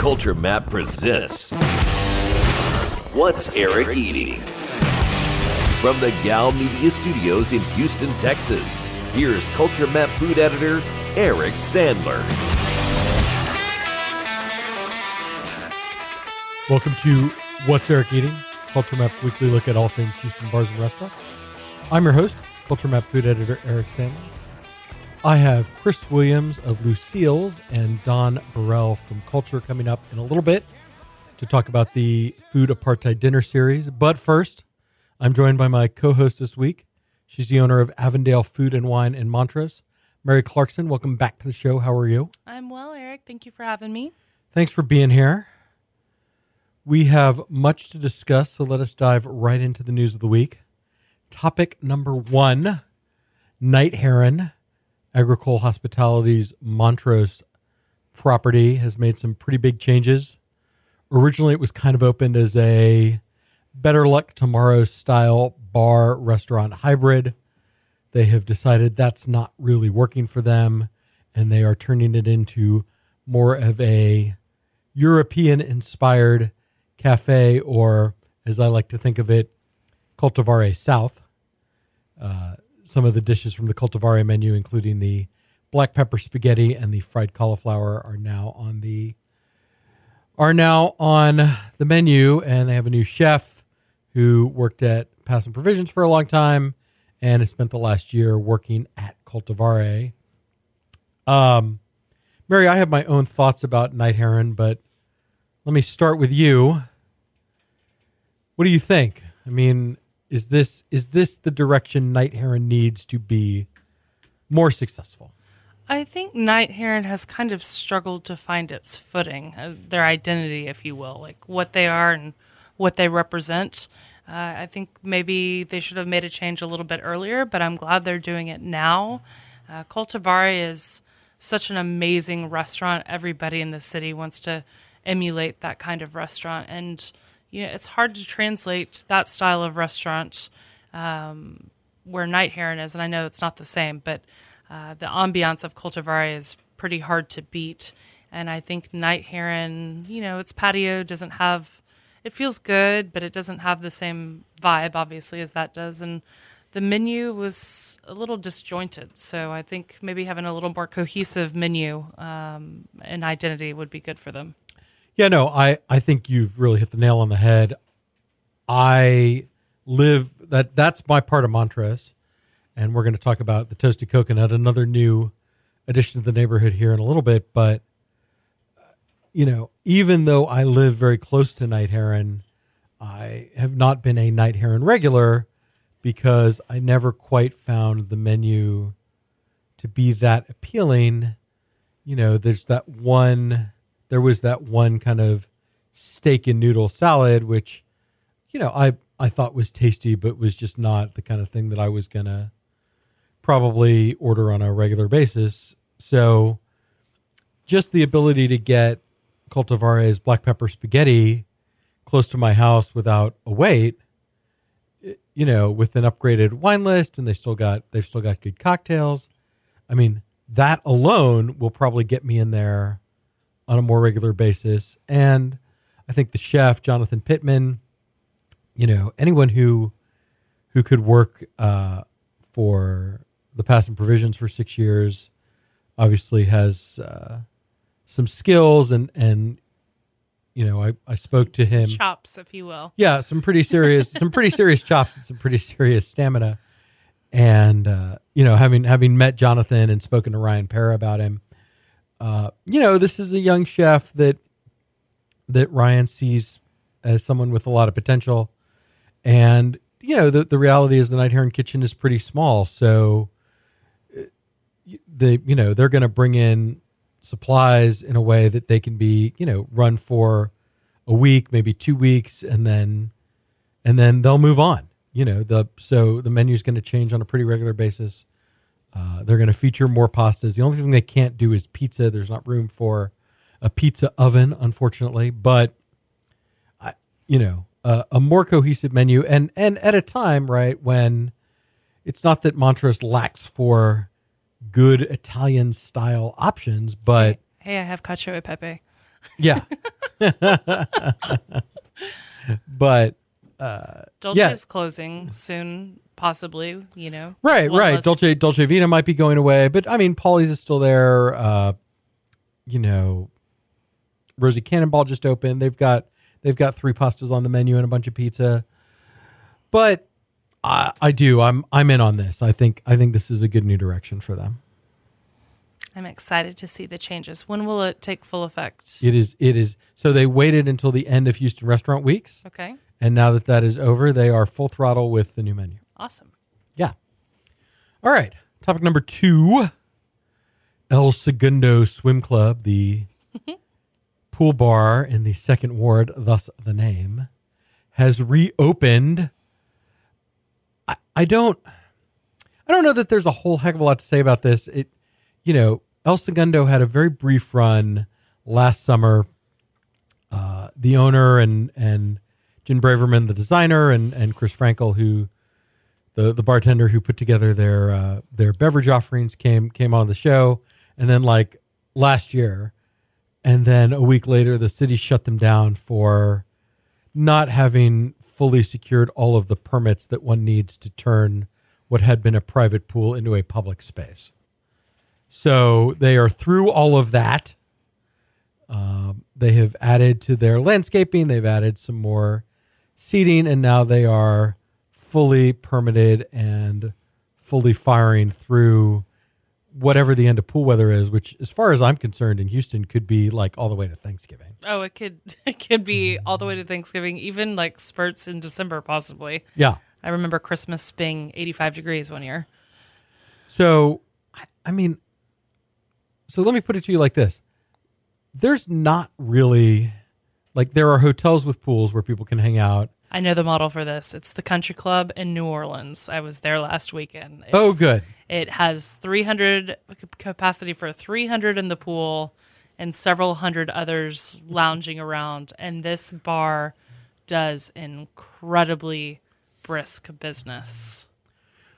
Culture Map presents What's Eric Eating? From the Gal Media Studios in Houston, Texas, here's Culture Map food editor Eric Sandler. Welcome to What's Eric Eating? Culture Map's weekly look at all things Houston bars and restaurants. I'm your host, Culture Map food editor Eric Sandler. I have Chris Williams of Lucille's and Dawn Burrell from Culture coming up in a little bit to talk about the Food Apartheid Dinner Series. But first, I'm joined by my co-host this week. She's the owner of Avondale Food and Wine in Montrose. Mary Clarkson, welcome back to the show. How are you? I'm well, Eric. Thank you for having me. Thanks for being here. We have much to discuss, so let us dive right into the news of the week. Topic number one, Night Heron, Agricole Hospitality's Montrose property, has made some pretty big changes. Originally, it was kind of opened as a Better Luck Tomorrow style bar restaurant hybrid. They have decided that's not really working for them, and they are turning it into more of a European-inspired cafe, or as I like to think of it, Cultivare South. Some of the dishes from the Cultivare menu, including the black pepper spaghetti and the fried cauliflower, are now on the menu, and they have a new chef who worked at Pass and Provisions for a long time and has spent the last year working at Cultivare. Mary, I have my own thoughts about Night Heron, but let me start with you. What do you think? I mean, is this the direction Night Heron needs to be more successful? I think Night Heron has kind of struggled to find its footing, their identity, if you will, like what they are and what they represent. I think maybe they should have made a change a little bit earlier, but I'm glad they're doing it now. Cultivare is such an amazing restaurant. Everybody in the city wants to emulate that kind of restaurant, and you know, it's hard to translate that style of restaurant where Night Heron is, and I know it's not the same, but the ambiance of Cultivare is pretty hard to beat. And I think Night Heron, you know, its patio doesn't have, it feels good, but it doesn't have the same vibe, obviously, as that does. And the menu was a little disjointed. So I think maybe having a little more cohesive menu and identity would be good for them. Yeah, no, I think you've really hit the nail on the head. That's my part of Montrose, and we're going to talk about the Toasted Coconut, another new addition to the neighborhood here in a little bit. But, you know, even though I live very close to Night Heron, I have not been a Night Heron regular because I never quite found the menu to be that appealing. You know, there was that one kind of steak and noodle salad, which, you know, I thought was tasty, but was just not the kind of thing that I was going to probably order on a regular basis. So just the ability to get Cultivare's black pepper spaghetti close to my house without a wait, you know, with an upgraded wine list, and they've still got good cocktails. I mean, that alone will probably get me in there on a more regular basis. And I think the chef, Jonathan Pittman, you know, anyone who could work for the Pass and Provisions for 6 years obviously has some skills and you know, I spoke to him. Chops, if you will. Yeah, some pretty serious chops and some pretty serious stamina. And you know, having met Jonathan and spoken to Ryan Pera about him, you know, this is a young chef that Ryan sees as someone with a lot of potential. And, you know, the reality is the Night Heron kitchen is pretty small. So, you know, they're going to bring in supplies in a way that they can be, you know, run for a week, maybe 2 weeks, and then they'll move on. You know, so the menu is going to change on a pretty regular basis. They're going to feature more pastas. The only thing they can't do is pizza. There's not room for a pizza oven, unfortunately. But, you know, a more cohesive menu. And at a time, right, when it's not that Montrose lacks for good Italian-style options, but... Hey, I have cacio e pepe. Yeah. But Dolce's closing soon, possibly, you know. Right, right. Dolce Vita might be going away, but I mean, Pauly's is still there. You know, Rosie Cannonball just opened. They've got three pastas on the menu and a bunch of pizza. But I'm in on this. I think this is a good new direction for them. I'm excited to see the changes. When will it take full effect? It is. So they waited until the end of Houston Restaurant Weeks. Okay. And now that is over, they are full throttle with the new menu. Awesome. Yeah. All right. Topic number 2, El Segundo Swim Club, the pool bar in the Second Ward, thus the name, has reopened. I don't know that there's a whole heck of a lot to say about this. You know, El Segundo had a very brief run last summer. The owner and Jim Braverman, the designer, and Chris Frankel, who the bartender who put together their beverage offerings, came on the show, and then like last year, and then a week later, the city shut them down for not having fully secured all of the permits that one needs to turn what had been a private pool into a public space. So they are through all of that. They have added to their landscaping. They've added some more seating, and now they are fully permitted and fully firing through whatever the end of pool weather is, which, as far as I'm concerned, in Houston could be like all the way to Thanksgiving. Oh, it could be all the way to Thanksgiving, even like spurts in December, possibly. Yeah. I remember Christmas being 85 degrees one year. So, I mean... So let me put it to you like this. There's not really, like, there are hotels with pools where people can hang out. I know the model for this. It's the Country Club in New Orleans. I was there last weekend. Oh, good. It has 300 capacity for 300 in the pool and several hundred others lounging around. And this bar does incredibly brisk business.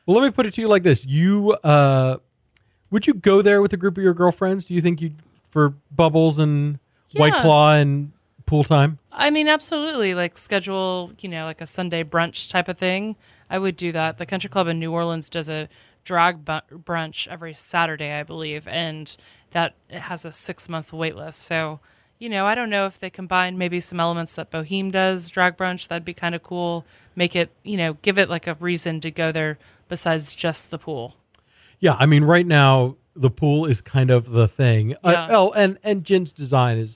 Well, let me put it to you like this. Would you go there with a group of your girlfriends? Do you think you'd for bubbles and White Claw and pool time? I mean, absolutely. Like schedule, you know, like a Sunday brunch type of thing. I would do that. The Country Club in New Orleans does a drag brunch every Saturday, I believe. And that has a 6-month wait list. So, you know, I don't know if they combine maybe some elements that Boheme does, drag brunch. That'd be kind of cool. Make it, you know, give it like a reason to go there besides just the pool. Yeah, I mean, right now the pool is kind of the thing. Yeah. And Jin's design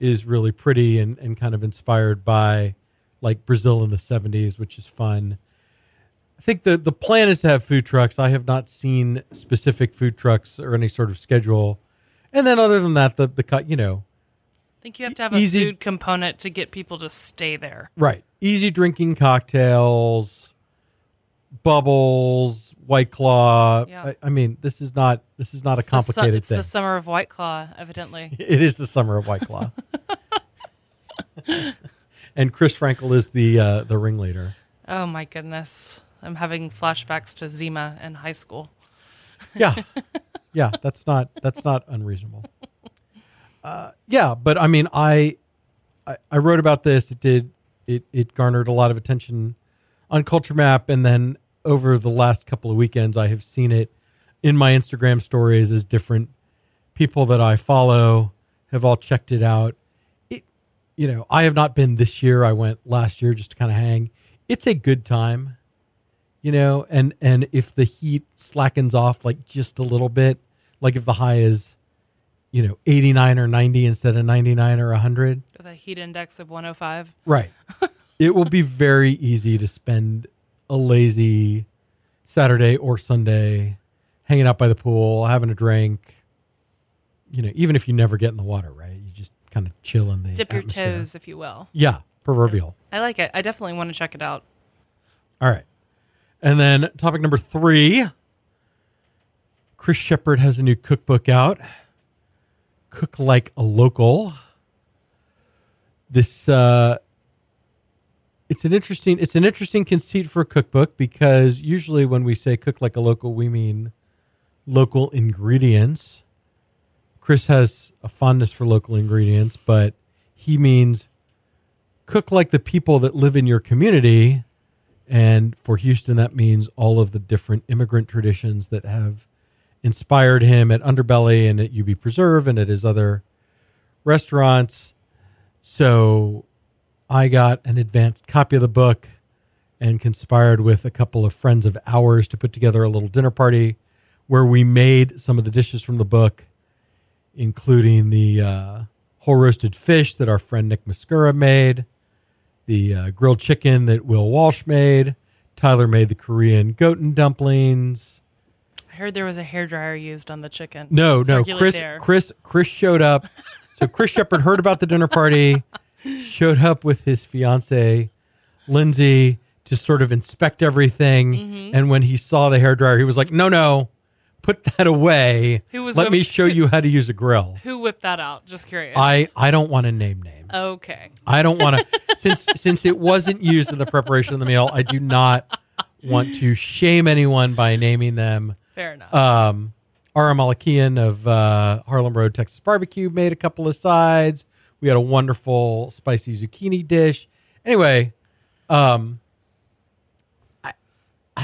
is really pretty and kind of inspired by like Brazil in the 70s, which is fun. I think the plan is to have food trucks. I have not seen specific food trucks or any sort of schedule. And then other than that, the you know, I think you have to have a food component to get people to stay there. Right, easy drinking cocktails, bubbles. White Claw. Yeah. I mean, this is not a complicated thing. It's the summer of White Claw, evidently. It is the summer of White Claw. And Chris Frankel is the ringleader. Oh my goodness. I'm having flashbacks to Zima in high school. Yeah. Yeah, that's not unreasonable. Yeah, but I mean I wrote about this. It garnered a lot of attention on Culture Map, and then over the last couple of weekends, I have seen it in my Instagram stories as different people that I follow have all checked it out. You know, I have not been this year. I went last year just to kind of hang. It's a good time, you know, and if the heat slackens off like just a little bit, like if the high is, you know, 89 or 90 instead of 99 or 100. With a heat index of 105. Right. It will be very easy to spend a lazy Saturday or Sunday hanging out by the pool, having a drink, you know, even if you never get in the water, right? You just kind of chill in the dip atmosphere. Your toes, if you will. Yeah. Proverbial. I like it. I definitely want to check it out. All right. And then topic number 3, Chris Shepherd has a new cookbook out, Cook Like a Local. This, It's an interesting conceit for a cookbook, because usually when we say cook like a local, we mean local ingredients. Chris has a fondness for local ingredients, but he means cook like the people that live in your community. And for Houston, that means all of the different immigrant traditions that have inspired him at Underbelly and at UB Preserve and at his other restaurants. So I got an advanced copy of the book and conspired with a couple of friends of ours to put together a little dinner party where we made some of the dishes from the book, including the whole roasted fish that our friend Nick Mascura made, the grilled chicken that Will Walsh made. Tyler made the Korean goten dumplings. I heard there was a hairdryer used on the chicken. No. Chris showed up. So Chris Shepherd heard about the dinner party, showed up with his fiance, Lindsay, to sort of inspect everything. Mm-hmm. And when he saw the hairdryer, he was like, no, put that away. Let me show you how to use a grill. Who whipped that out? Just curious. I don't want to name names. Okay. I don't want to. since it wasn't used in the preparation of the meal, I do not want to shame anyone by naming them. Fair enough. Ara Malakian of Harlem Road Texas Barbecue made a couple of sides. We had a wonderful spicy zucchini dish. Anyway, I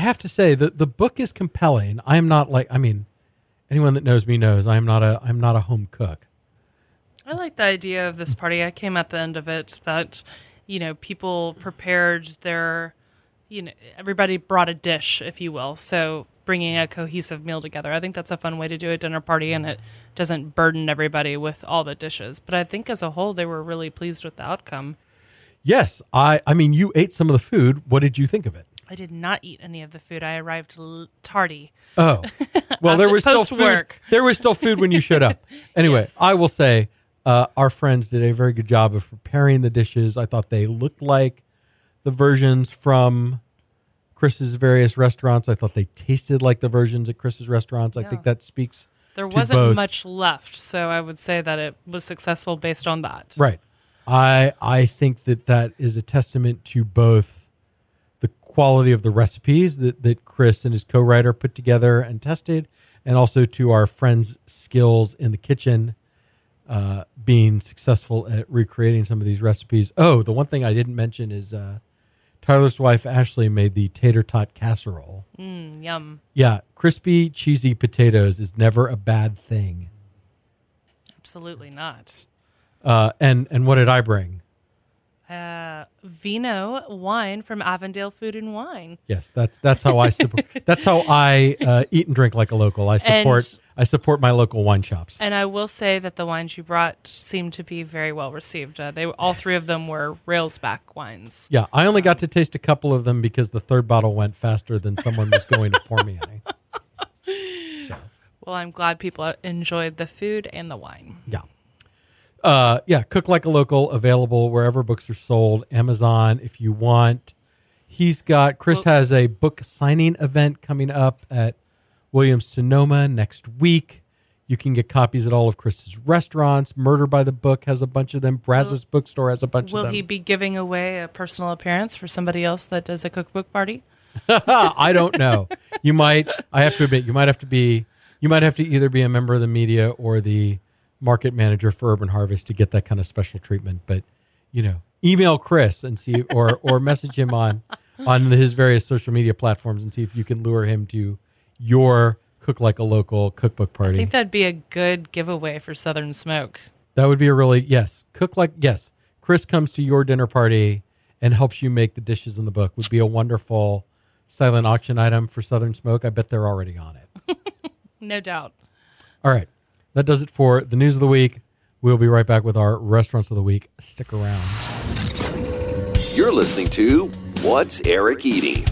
have to say that the book is compelling. I am not anyone that knows me knows I'm not a home cook. I like the idea of this party. I came at the end of it that, people prepared their, everybody brought a dish, if you will. So bringing a cohesive meal together. I think that's a fun way to do a dinner party, and it doesn't burden everybody with all the dishes. But I think as a whole, they were really pleased with the outcome. Yes. I mean, you ate some of the food. What did you think of it? I did not eat any of the food. I arrived tardy. Oh, well, there was still food. There was still food when you showed up. Anyway, yes. I will say our friends did a very good job of preparing the dishes. I thought they looked like the versions from Chris's various restaurants. I thought they tasted like the versions at Chris's restaurants. I think that speaks. There wasn't much left, so I would say that it was successful based on that. Right. I think that is a testament to both quality of the recipes that Chris and his co-writer put together and tested, and also to our friends' skills in the kitchen, being successful at recreating some of these recipes. Oh, the one thing I didn't mention is Tyler's wife, Ashley, made the tater tot casserole. Yum. Yeah, crispy, cheesy potatoes is never a bad thing. Absolutely not. And what did I bring? Vino wine from Avondale Food and Wine. Yes, that's how I support. That's how I eat and drink like a local. I support my local wine shops. And I will say that the wines you brought seemed to be very well received. All three of them were Railsback wines. Yeah, I only got to taste a couple of them because the third bottle went faster than someone was going to pour me any. So. Well, I'm glad people enjoyed the food and the wine. Yeah. Cook Like a Local, available wherever books are sold, Amazon if you want. Chris has a book signing event coming up at Williams-Sonoma next week. You can get copies at all of Chris's restaurants. Murder by the Book has a bunch of them. Brazos Bookstore has a bunch of them. Will he be giving away a personal appearance for somebody else that does a cookbook party? I don't know. You might have to either be a member of the media or the market manager for Urban Harvest to get that kind of special treatment, but email Chris and see, or message him on his various social media platforms and see if you can lure him to your Cook Like a Local cookbook party. I think that'd be a good giveaway for Southern Smoke. That would be Chris comes to your dinner party and helps you make the dishes in the book would be a wonderful silent auction item for Southern Smoke. I bet they're already on it. No doubt. All right. That does it for the news of the week. We'll be right back with our restaurants of the week. Stick around. You're listening to What's Eric Eating?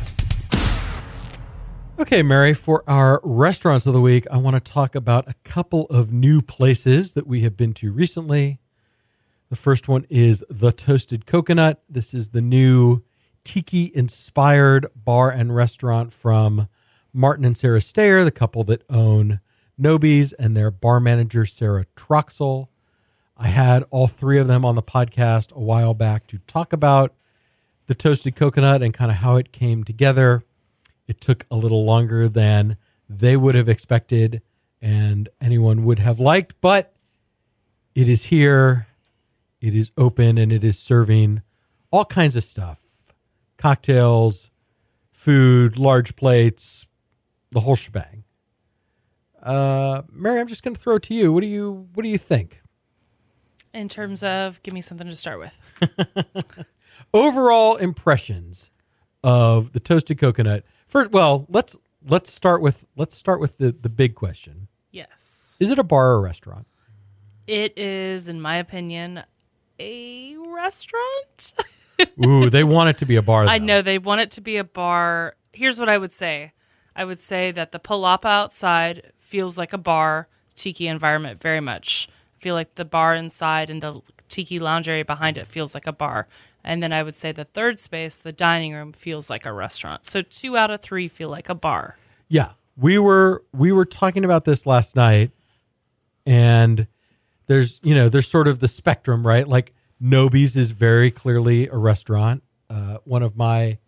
Okay, Mary, for our restaurants of the week, I want to talk about a couple of new places that we have been to recently. The first one is The Toasted Coconut. This is the new tiki-inspired bar and restaurant from Martin and Sarah Stayer, the couple that own Nobies, and their bar manager, Sarah Troxell. I had all three of them on the podcast a while back to talk about The Toasted Coconut and kind of how it came together. It took a little longer than they would have expected and anyone would have liked, but It is here, it is open, and it is serving all kinds of stuff. Cocktails, food, large plates, the whole shebang. Mary, I'm just going to throw it to you. What do you think? In terms of, give me something to start with. Overall impressions of the Toasted Coconut. First, well, let's start with the big question. Yes. Is it a bar or a restaurant? It is, in my opinion, a restaurant. Ooh, they want it to be a bar, though. I know, they want it to be a bar. Here's what I would say. I would say that the palapa outside feels like a bar, tiki environment very much. I feel like the bar inside and the tiki lounge area behind it feels like a bar. And then I would say the third space, the dining room, feels like a restaurant. So 2 out of 3 feel like a bar. Yeah. We were talking about this last night, and there's sort of the spectrum, right? Like Nobies is very clearly a restaurant. One of my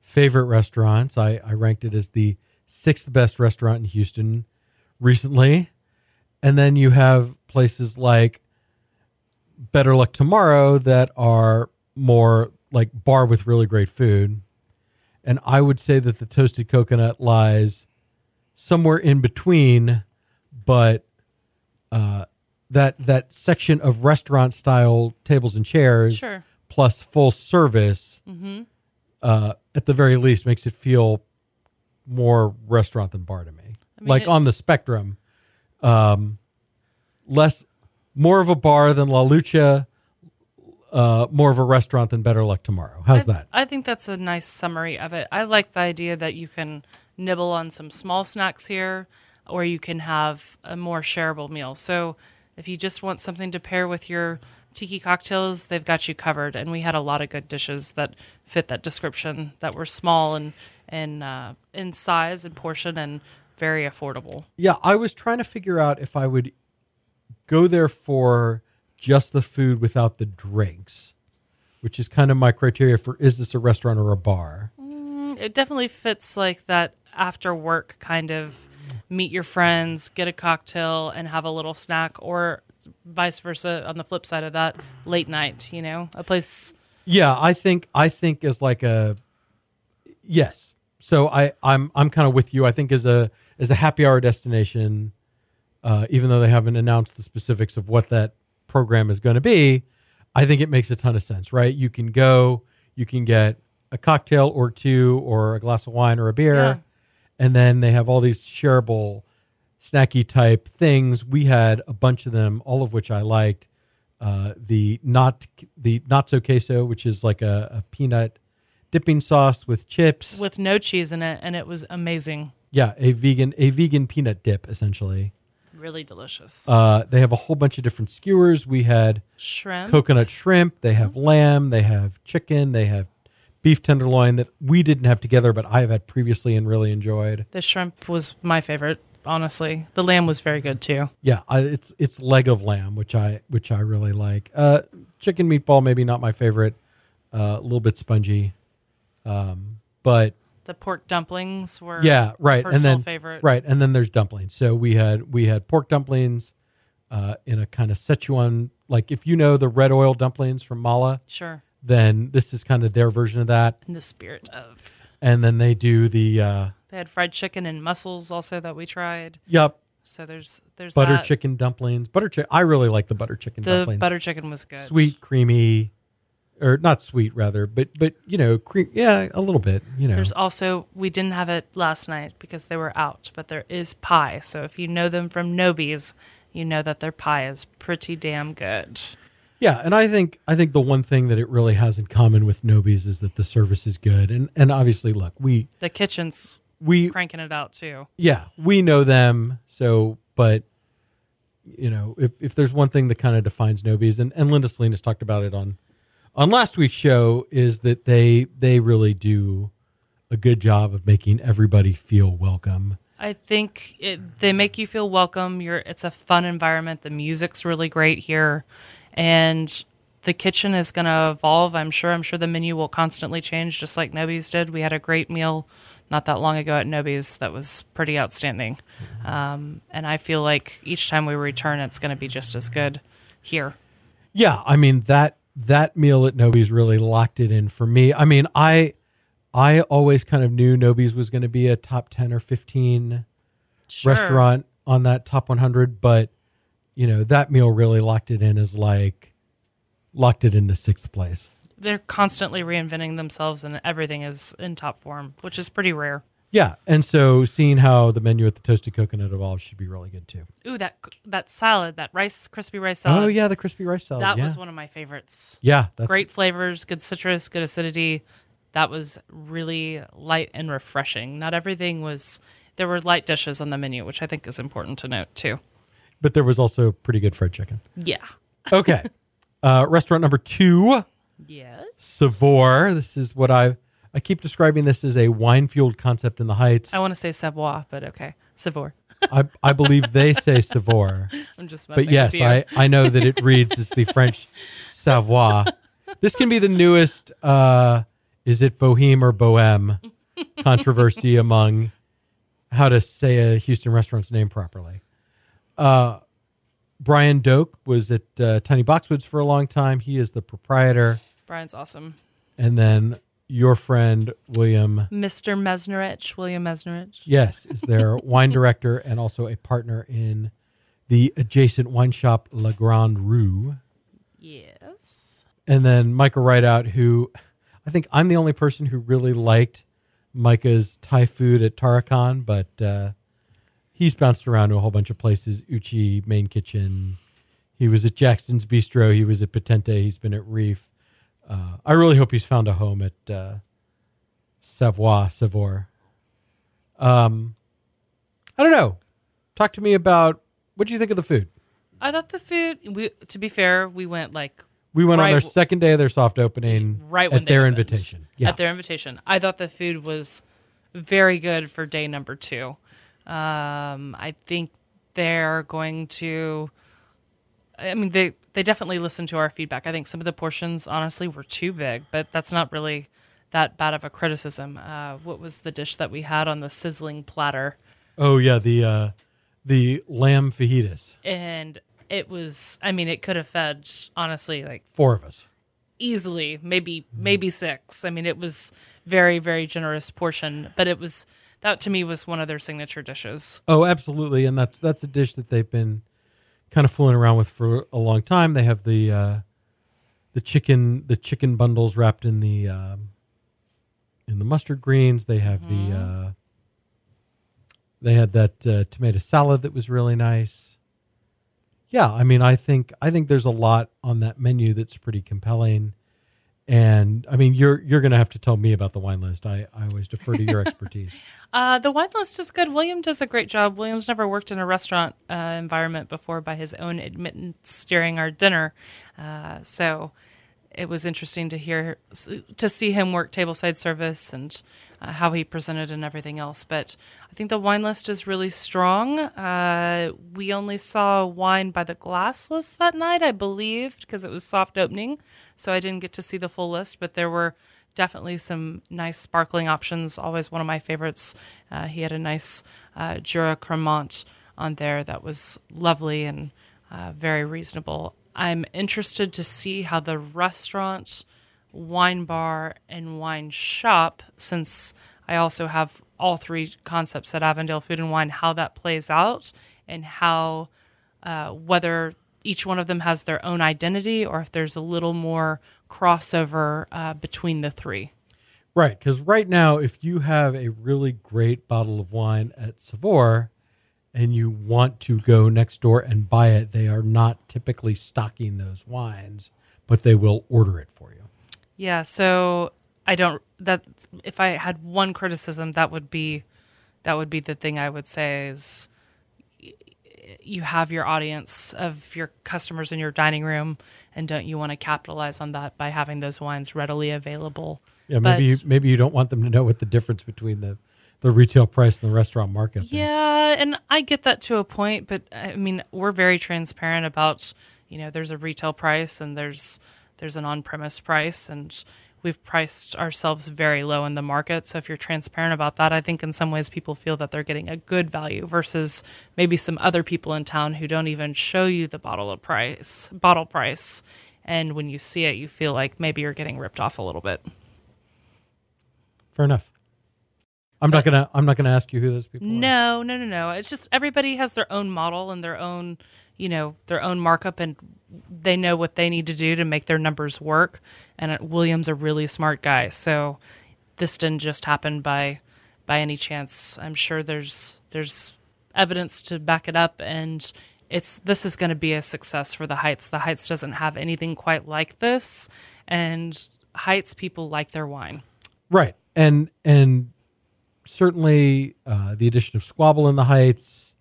favorite restaurants. I ranked it as the 6th best restaurant in Houston recently. And then you have places like Better Luck Tomorrow that are more like bar with really great food. And I would say that the Toasted Coconut lies somewhere in between, but that section of restaurant style tables and chairs, sure, plus full service, mm-hmm, at the very least makes it feel more restaurant than bar to me. I mean, on the spectrum, more of a bar than La Lucha, more of a restaurant than Better Luck Tomorrow. How's that? I think that's a nice summary of it. I like the idea that you can nibble on some small snacks here, or you can have a more shareable meal. So if you just want something to pair with your tiki cocktails, they've got you covered. And we had a lot of good dishes that fit that description, that were small and in size and portion and very affordable. Yeah, I was trying to figure out if I would go there for just the food without the drinks, which is kind of my criteria for, is this a restaurant or a bar? It definitely fits like that after work kind of meet your friends, get a cocktail, and have a little snack, or vice versa on the flip side of that, late night, a place. Yeah, I think is like a, yes. So I'm kind of with you. I think as a happy hour destination, even though they haven't announced the specifics of what that program is going to be, I think it makes a ton of sense, right? You can go, you can get a cocktail or two or a glass of wine or a beer, yeah, and then they have all these shareable, snacky type things. We had a bunch of them, all of which I liked. The nacho queso, which is like a peanut dipping sauce with chips. With no cheese in it, and it was amazing. Yeah, a vegan peanut dip, essentially. Really delicious. They have a whole bunch of different skewers. We had shrimp, coconut shrimp. They have lamb. They have chicken. They have beef tenderloin that we didn't have together, but I've had previously and really enjoyed. The shrimp was my favorite, honestly. The lamb was very good too. Yeah, it's leg of lamb, which I really like. Chicken meatball, maybe not my favorite. A little bit spongy, but. The pork dumplings were favorite. Right, and then there's dumplings. So we had pork dumplings in a kind of Sichuan, like if you know the red oil dumplings from Mala, sure, then this is kind of their version of that. In the spirit of. And then they do the... they had fried chicken and mussels also that we tried. Yep. So there's butter that. Chicken dumplings. I really like the butter chicken dumplings. The butter chicken was good. Sweet, creamy... Or not sweet, rather, but cream, yeah, a little bit. There's also, we didn't have it last night because they were out, but there is pie. So if you know them from Nobies, you know that their pie is pretty damn good. Yeah, and I think the one thing that it really has in common with Nobies is that the service is good, and obviously, look, the kitchen's cranking it out too. Yeah, we know them, so but. If there's one thing that kind of defines Nobies, and Linda Salinas talked about it on last week's show, is that they really do a good job of making everybody feel welcome. I think they make you feel welcome. It's a fun environment. The music's really great here. And the kitchen is going to evolve, I'm sure. I'm sure the menu will constantly change, just like Nobies did. We had a great meal not that long ago at Nobies that was pretty outstanding. And I feel like each time we return, it's going to be just as good. here. Yeah, I mean, that meal at Nobies really locked it in for me. I mean, I always kind of knew Nobies was going to be a top 10 or 15 restaurant on that top 100, but you know, that meal really locked it in as like locked it into sixth place. They're constantly reinventing themselves and everything is in top form, which is pretty rare. Yeah. And so seeing how the menu at the Toasted Coconut evolves should be really good too. Ooh, that salad, that crispy rice salad. Oh yeah, the crispy rice salad. That was one of my favorites. Yeah. That's great flavors, good citrus, good acidity. That was really light and refreshing. Not everything was, there were light dishes on the menu, which I think is important to note too. But there was also pretty good fried chicken. Yeah. Okay. Restaurant number 2. Yes. Savoir. This is what I keep describing this as a wine-fueled concept in the Heights. I want to say Savoir, but okay. Savoir. I believe they say Savoir. I'm just messing with you. But yes, I know that it reads as the French Savoir. This can be the newest, is it Boheme or Boheme, controversy among how to say a Houston restaurant's name properly. Brian Doak was at Tiny Boxwoods for a long time. He is the proprietor. Brian's awesome. And then your friend, William Mesnerich. Yes, is their wine director and also a partner in the adjacent wine shop, La Grande Rue. Yes. And then Micah Rideout, who I think I'm the only person who really liked Micah's Thai food at Tarakan, but he's bounced around to a whole bunch of places, Uchi, Main Kitchen. He was at Jackson's Bistro. He was at Patente. He's been at Reef. I really hope he's found a home at Savoir. I don't know. Talk to me about, what do you think of the food? I thought the food, to be fair, we went on their second day of their soft opening invitation. Yeah. At their invitation. I thought the food was very good for day number 2. I think they're going to, I mean, they definitely listened to our feedback. I think some of the portions, honestly, were too big, but that's not really that bad of a criticism. What was the dish that we had on the sizzling platter? Oh, yeah, the lamb fajitas. And it was, I mean, it could have fed, honestly, like 4 of us. Easily, maybe 6. I mean, it was very, very generous portion, but it was, that to me was one of their signature dishes. Oh, absolutely, and that's a dish that they've been kind of fooling around with for a long time. They have the chicken bundles wrapped in the mustard greens. They have they had that tomato salad that was really nice. Yeah, I mean, I think there's a lot on that menu that's pretty compelling. And I mean, you're going to have to tell me about the wine list. I always defer to your expertise. The wine list is good. William does a great job. William's never worked in a restaurant environment before, by his own admittance during our dinner. So it was interesting to see him work tableside service and how he presented and everything else. But I think the wine list is really strong. We only saw wine by the glass list that night, I believe, because it was soft opening. So I didn't get to see the full list, but there were definitely some nice sparkling options. Always one of my favorites. He had a nice Jura Cremant on there that was lovely and very reasonable. I'm interested to see how the restaurant, wine bar, and wine shop, since I also have all 3 concepts at Avondale Food and Wine, how that plays out and how whether each one of them has their own identity or if there's a little more crossover between the 3. Right, because right now, if you have a really great bottle of wine at Savoir and you want to go next door and buy it, they are not typically stocking those wines, but they will order it for you. Yeah, so if I had one criticism, that would be the thing I would say is you have your audience of your customers in your dining room, and don't you want to capitalize on that by having those wines readily available? Yeah, maybe you don't want them to know what the difference between the retail price and the restaurant market is. Yeah, and I get that to a point, but I mean, we're very transparent about, you know, there's a retail price and there's an on-premise price, and we've priced ourselves very low in the market. So if you're transparent about that, I think in some ways people feel that they're getting a good value versus maybe some other people in town who don't even show you the bottle price. And when you see it, you feel like maybe you're getting ripped off a little bit. Fair enough. I'm not gonna ask you who those people are. No. It's just everybody has their own model and their own, their own markup, and they know what they need to do to make their numbers work. And William's a really smart guy, so this didn't just happen by any chance. I'm sure there's evidence to back it up, and this is going to be a success for the Heights. The Heights doesn't have anything quite like this, and Heights people like their wine. Right. And certainly the addition of Squabble in the Heights.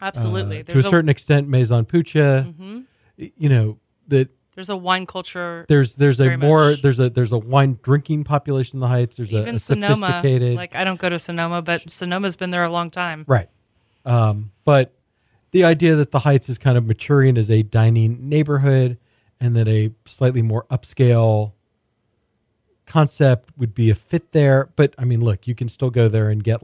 Absolutely. To a certain extent, Maison Pucha. Mm-hmm. That there's a wine culture. There's a wine drinking population in the Heights. There's even a sophisticated Sonoma, I don't go to Sonoma, but Sonoma's been there a long time. Right. But the idea that the Heights is kind of maturing as a dining neighborhood, and that a slightly more upscale concept would be a fit there. But I mean, look, you can still go there and get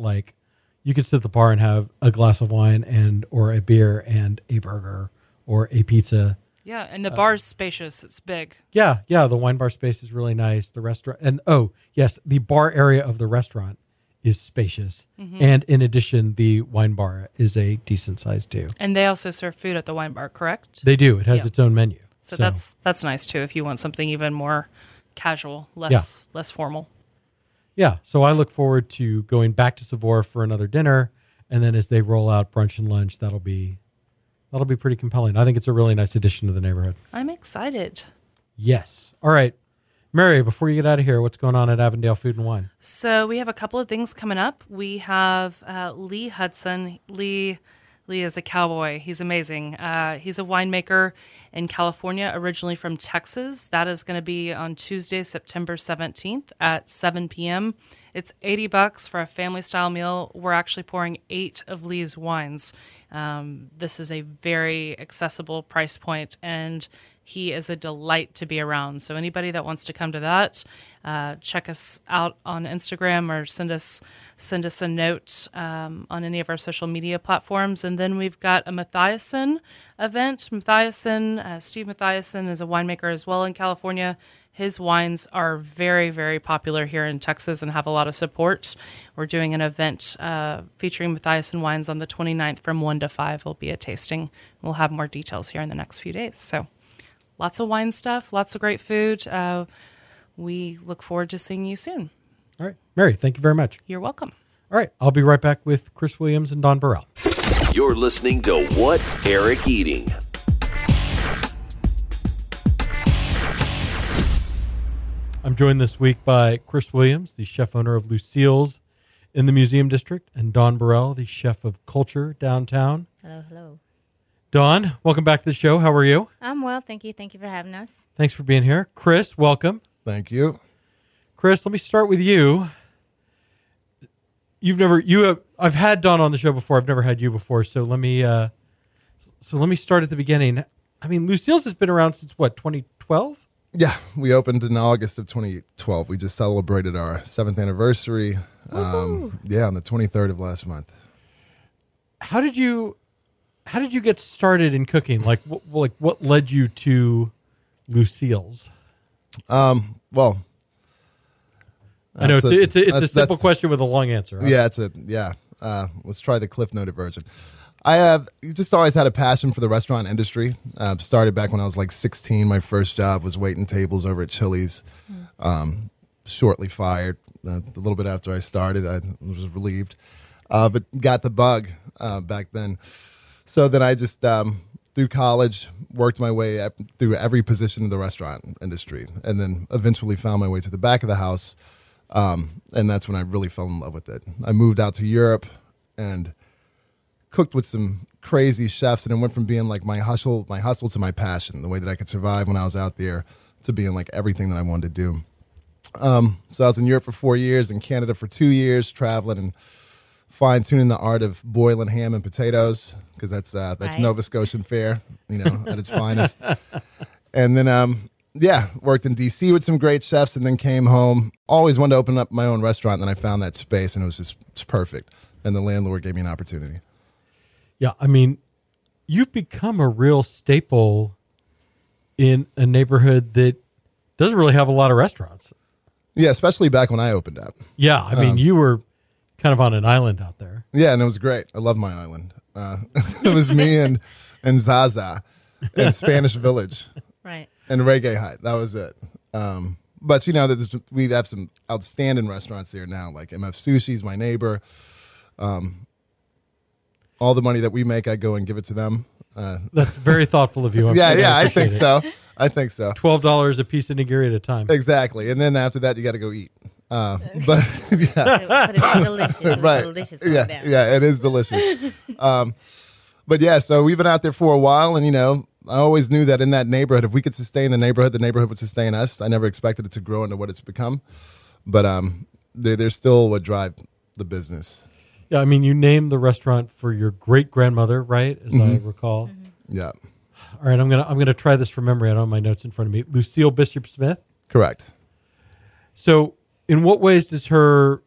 you can sit at the bar and have a glass of wine or a beer and a burger or a pizza. Yeah. And the bar's spacious. It's big. Yeah. Yeah. The wine bar space is really nice. The restaurant, and oh yes, the bar area of the restaurant is spacious. Mm-hmm. And in addition, the wine bar is a decent size too. And they also serve food at the wine bar, correct? They do. It has its own menu. So that's nice too. If you want something even more casual, less formal. Yeah. So I look forward to going back to Savoir for another dinner, and then as they roll out brunch and lunch, that'll be pretty compelling. I think it's a really nice addition to the neighborhood. I'm excited. Yes. All right. Mary, before you get out of here, what's going on at Avondale Food and Wine? So we have a couple of things coming up. We have Lee Hudson. Lee is a cowboy. He's amazing. He's a winemaker in California, originally from Texas. That is going to be on Tuesday, September 17th at 7 p.m. It's $80 for a family-style meal. We're actually pouring 8 of Lee's wines. This is a very accessible price point, and he is a delight to be around. So anybody that wants to come to that, check us out on Instagram or send us a note on any of our social media platforms. And then we've got a Mathiasen event. Steve Mathiasen is a winemaker as well in California. His wines are very, very popular here in Texas and have a lot of support. We're doing an event featuring Mathiasen wines on the 29th from 1 to 5. It'll be a tasting. We'll have more details here in the next few days. So lots of wine stuff, lots of great food. We look forward to seeing you soon. All right. Mary, thank you very much. You're welcome. All right. I'll be right back with Chris Williams and Dawn Burrell. You're listening to What's Eric Eating? I'm joined this week by Chris Williams, the chef owner of Lucille's in the Museum District, and Dawn Burrell, the chef of Culture downtown. Hello, hello. Dawn, welcome back to the show. How are you? I'm well, thank you. Thank you for having us. Thanks for being here. Chris, welcome. Thank you. Chris, let me start with you. I've had Dawn on the show before. I've never had you before, so let me start at the beginning. I mean, Lucille's has been around since what, 2012? Yeah, we opened in August of 2012. We just celebrated our 7th anniversary. On the 23rd of last month. How did you get started in cooking? What led you to Lucille's? Well, I know it's a simple question with a long answer. Right? Yeah, let's try the Cliff Note version. I have just always had a passion for the restaurant industry. Started back when I was 16. My first job was waiting tables over at Chili's. Shortly fired. A little bit after I started, I was relieved. But got the bug back then. So then I just, through college, worked my way through every position in the restaurant industry. And then eventually found my way to the back of the house. And that's when I really fell in love with it. I moved out to Europe and cooked with some crazy chefs, and it went from being my hustle to my passion, the way that I could survive when I was out there, to being everything that I wanted to do. So I was in Europe for 4 years, in Canada for 2 years, traveling and fine-tuning the art of boiling ham and potatoes, because that's Nova Scotian fare, at its finest. And then yeah, worked in D.C. with some great chefs and then came home. Always wanted to open up my own restaurant, and then I found that space, and it was just perfect. And the landlord gave me an opportunity. Yeah, I mean, you've become a real staple in a neighborhood that doesn't really have a lot of restaurants. Yeah, especially back when I opened up. Yeah, I mean, you were kind of on an island out there. Yeah, and it was great. I love my island. It was me and Zaza and Spanish Village. Right. And Reggae Hut. That was it. But, you know, we have some outstanding restaurants here now, like MF Sushi's, my neighbor. All the money that we make, I go and give it to them. That's very thoughtful of you. I think so. $12 a piece of nigiri at a time. Exactly. And then after that, you got to go eat. But yeah, but it's delicious. It's right. Delicious. Yeah, it is delicious. But yeah, so we've been out there for a while, and you know, I always knew that in that neighborhood, if we could sustain the neighborhood would sustain us. I never expected it to grow into what it's become, but they're still what drive the business. Yeah, I mean, you named the restaurant for your great grandmother, right? As mm-hmm. I recall. Mm-hmm. Yeah. All right, I'm gonna try this from memory. I don't have my notes in front of me. Lucille Bishop Smith. Correct. So, in what ways does her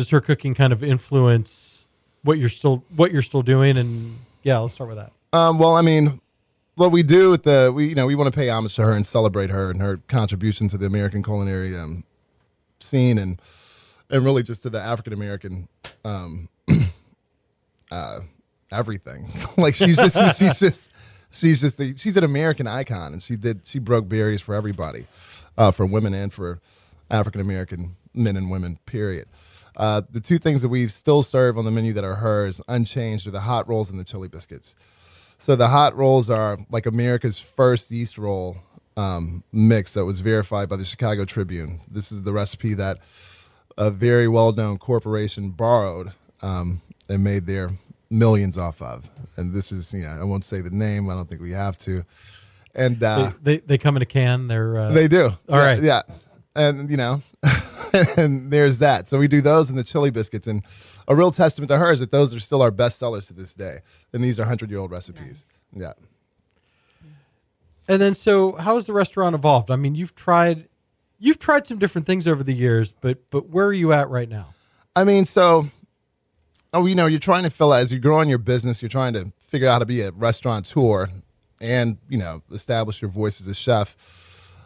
cooking kind of influence what you're still doing? And yeah, let's start with that. Well, I mean, what we do with we want to pay homage to her and celebrate her and her contribution to the American culinary scene and really just to the African American. Everything. Like she's an American icon, and she broke barriers for everybody, for women and for African American men and women, period. The two things that we still serve on the menu that are hers unchanged are the hot rolls and the chili biscuits. So the hot rolls are like America's first yeast roll mix that was verified by the Chicago Tribune. This is the recipe that a very well-known corporation borrowed and made their millions off of. And this is, you know, I won't say the name. I don't think we have to. And they come in a can. They do. All right. Yeah. And, you know, and there's that. So we do those and the chili biscuits. And a real testament to her is that those are still our best sellers to this day. And these are 100-year-old recipes. Nice. Yeah. And then so how has the restaurant evolved? I mean, You've tried some different things over the years, but where are you at right now? I mean, so, you know, you're trying to fill out, as you're growing your business, you're trying to figure out how to be a restaurateur and, you know, establish your voice as a chef,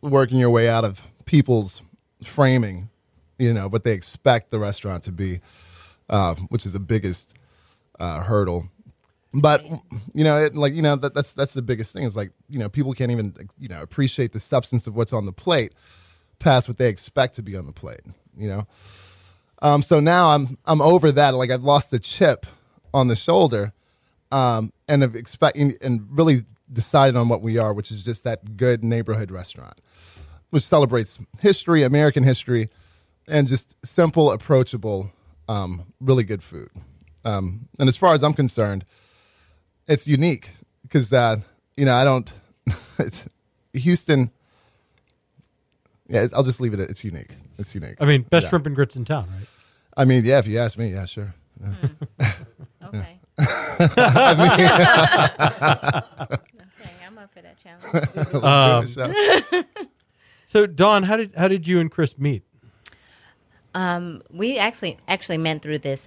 working your way out of people's framing, you know, what they expect the restaurant to be, which is the biggest hurdle. But, you know, that's the biggest thing is like, you know, people can't even, you know, appreciate the substance of what's on the plate past what they expect to be on the plate, you know? So now I'm over that. Like I've lost the chip on the shoulder and I've expecting and really decided on what we are, which is just that good neighborhood restaurant, which celebrates history, American history, and just simple, approachable, really good food. And as far as I'm concerned, it's unique because, you know, I don't, it's Houston. Yeah, I'll just leave it at it's unique. It's unique. I mean, best shrimp and grits in town, right? I mean, yeah, if you ask me, yeah, sure. Okay. Okay, I'm up for that challenge. So, Dawn, how did you and Chris meet? We actually met through this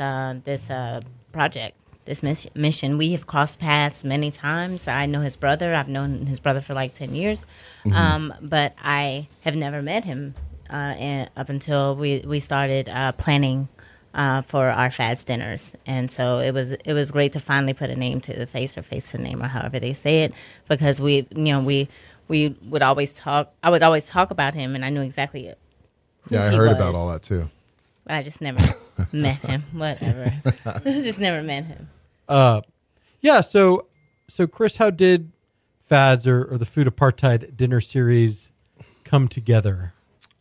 project. This mission, we have crossed paths many times. I know his brother. I've known his brother for like 10 years, mm-hmm. But I have never met him up until we started planning for our FADS dinners. And so it was great to finally put a name to the face or face to name or however they say it, because we would always talk. I would always talk about him, and I knew exactly who I heard about all that too. But I just never met him. Whatever. Just never met him. Yeah. So Chris, how did FADS or the Food Apartheid Dinner Series come together?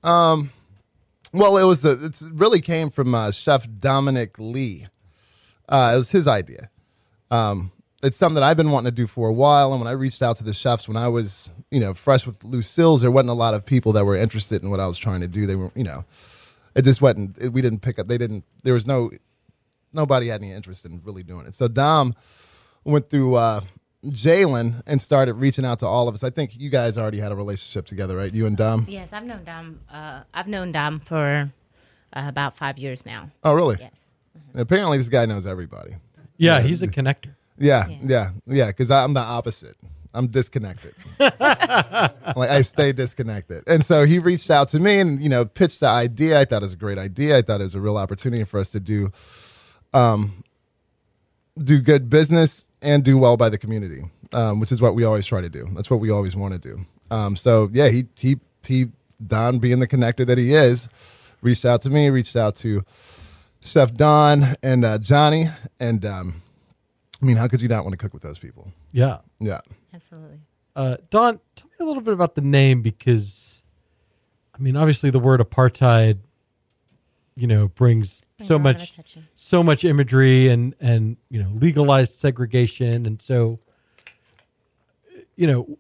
Well, it really came from Chef Dominic Lee. It was his idea. It's something that I've been wanting to do for a while. And when I reached out to the chefs when I was, you know, fresh with Lucille's, there wasn't a lot of people that were interested in what I was trying to do. They were, you know, it just wasn't. We didn't pick up. They didn't. There was nobody had any interest in really doing it. So Dom went through Jalen and started reaching out to all of us. I think you guys already had a relationship together, right? You and Dom? Yes, I've known Dom. For about 5 years now. Oh, really? Yes. Mm-hmm. Apparently, this guy knows everybody. Yeah, he's a connector. Yeah. Because I'm the opposite. I'm disconnected. I stay disconnected. And so he reached out to me and, pitched the idea. I thought it was a great idea. I thought it was a real opportunity for us to do good business and do well by the community, which is what we always try to do. That's what we always want to do. So Don, being the connector that he is, reached out to me, reached out to Chef Don and Johnny. And, how could you not want to cook with those people? Yeah. Yeah. Absolutely. Dawn, tell me a little bit about the name, because, obviously the word apartheid, brings so much imagery and legalized segregation. And so,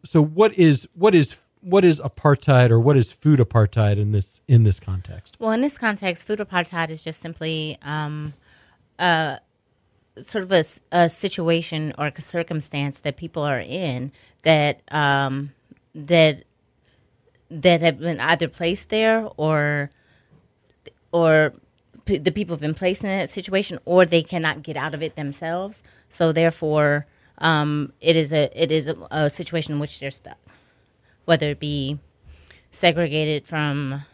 so what is apartheid, or what is food apartheid in this context? Well, in this context, food apartheid is just simply, sort of a situation or a circumstance that people are in that have been either placed there or the people have been placed in that situation, or they cannot get out of it themselves. So therefore, it is a situation in which they're stuck, whether it be segregated from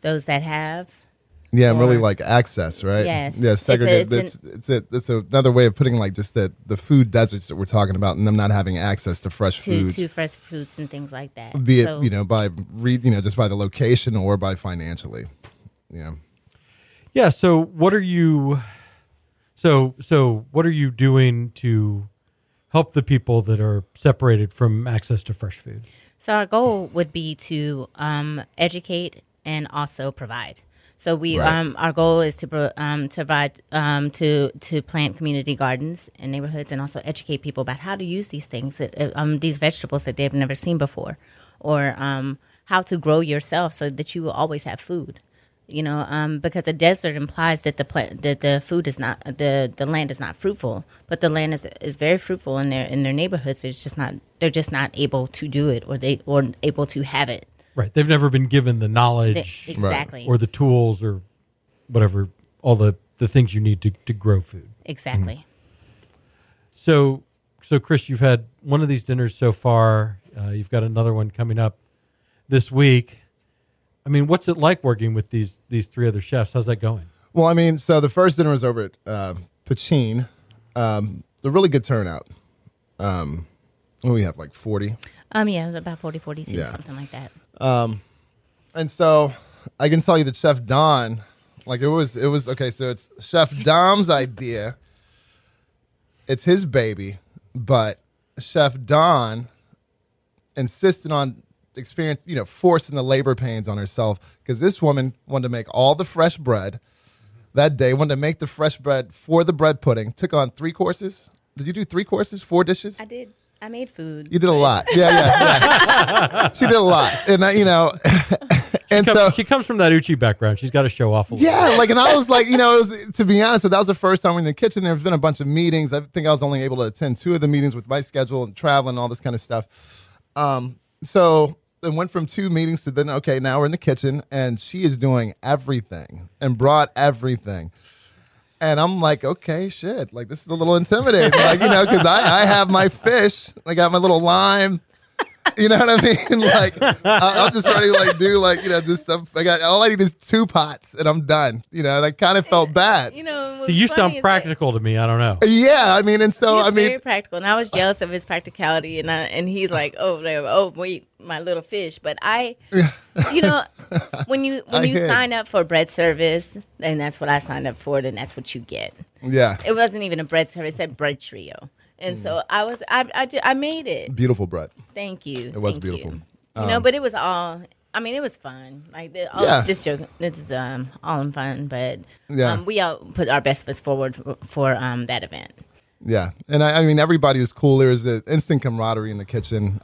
those that have. Yeah, and really access, right? Yes. Yeah, segregated. It's another way of putting just the food deserts that we're talking about, and them not having access to fresh foods. To fresh foods and things like that. Be it, just by the location or by financially. Yeah. Yeah. So what are you? So what are you doing to help the people that are separated from access to fresh food? So our goal would be to educate and also provide. So we our goal is to provide to plant community gardens in neighborhoods, and also educate people about how to use these things, these vegetables that they've never seen before, or how to grow yourself so that you will always have food. Because a desert implies that the land is not fruitful, but the land is very fruitful in their neighborhoods. It's just not able to do it, or able to have it. Right, they've never been given the knowledge, exactly, or the tools, or whatever, all the things you need to grow food. Exactly. Mm-hmm. So Chris, you've had one of these dinners so far. You've got another one coming up this week. What's it like working with these three other chefs? How's that going? Well, so the first dinner was over at Pachin. A really good turnout. We have 40. About 40, 42, something like that. And so I can tell you that Chef Don, it was okay. So it's Chef Dom's idea. It's his baby, but Chef Don insisted on experience, forcing the labor pains on herself, because this woman wanted to make all the fresh bread that day, wanted to make the fresh bread for the bread pudding, took on 3 courses. Did you do 3 courses, 4 dishes? I did. I made food. You did a lot. Yeah. She did a lot. And she comes from that Uchi background. She's got to show off a little. Yeah, and I was to be honest, so that was the first time we were in the kitchen. There's been a bunch of meetings. I think I was only able to attend 2 of the meetings with my schedule and travel and all this kind of stuff. So it went from 2 meetings to then, okay, now we're in the kitchen, and she is doing everything and brought everything. And I'm okay, shit. This is a little intimidating, because I have my fish. I got my little lime. You know what I mean? I'm just ready to do this stuff. I got all I need is 2 pots, and I'm done. And I kind of felt bad. So you sound practical to me. I don't know. Yeah, he's very practical, and I was jealous of his practicality, and he's like, oh wait, my little fish. But I, when you sign up for bread service, and that's what I signed up for, then that's what you get. Yeah, it wasn't even a bread service; it said bread trio, and so I was. I made it beautiful bread. Thank you. It was beautiful. But it was all. It was fun. This is all in fun, but we all put our best foot forward for that event. Yeah, and everybody was cool. There was an instant camaraderie in the kitchen.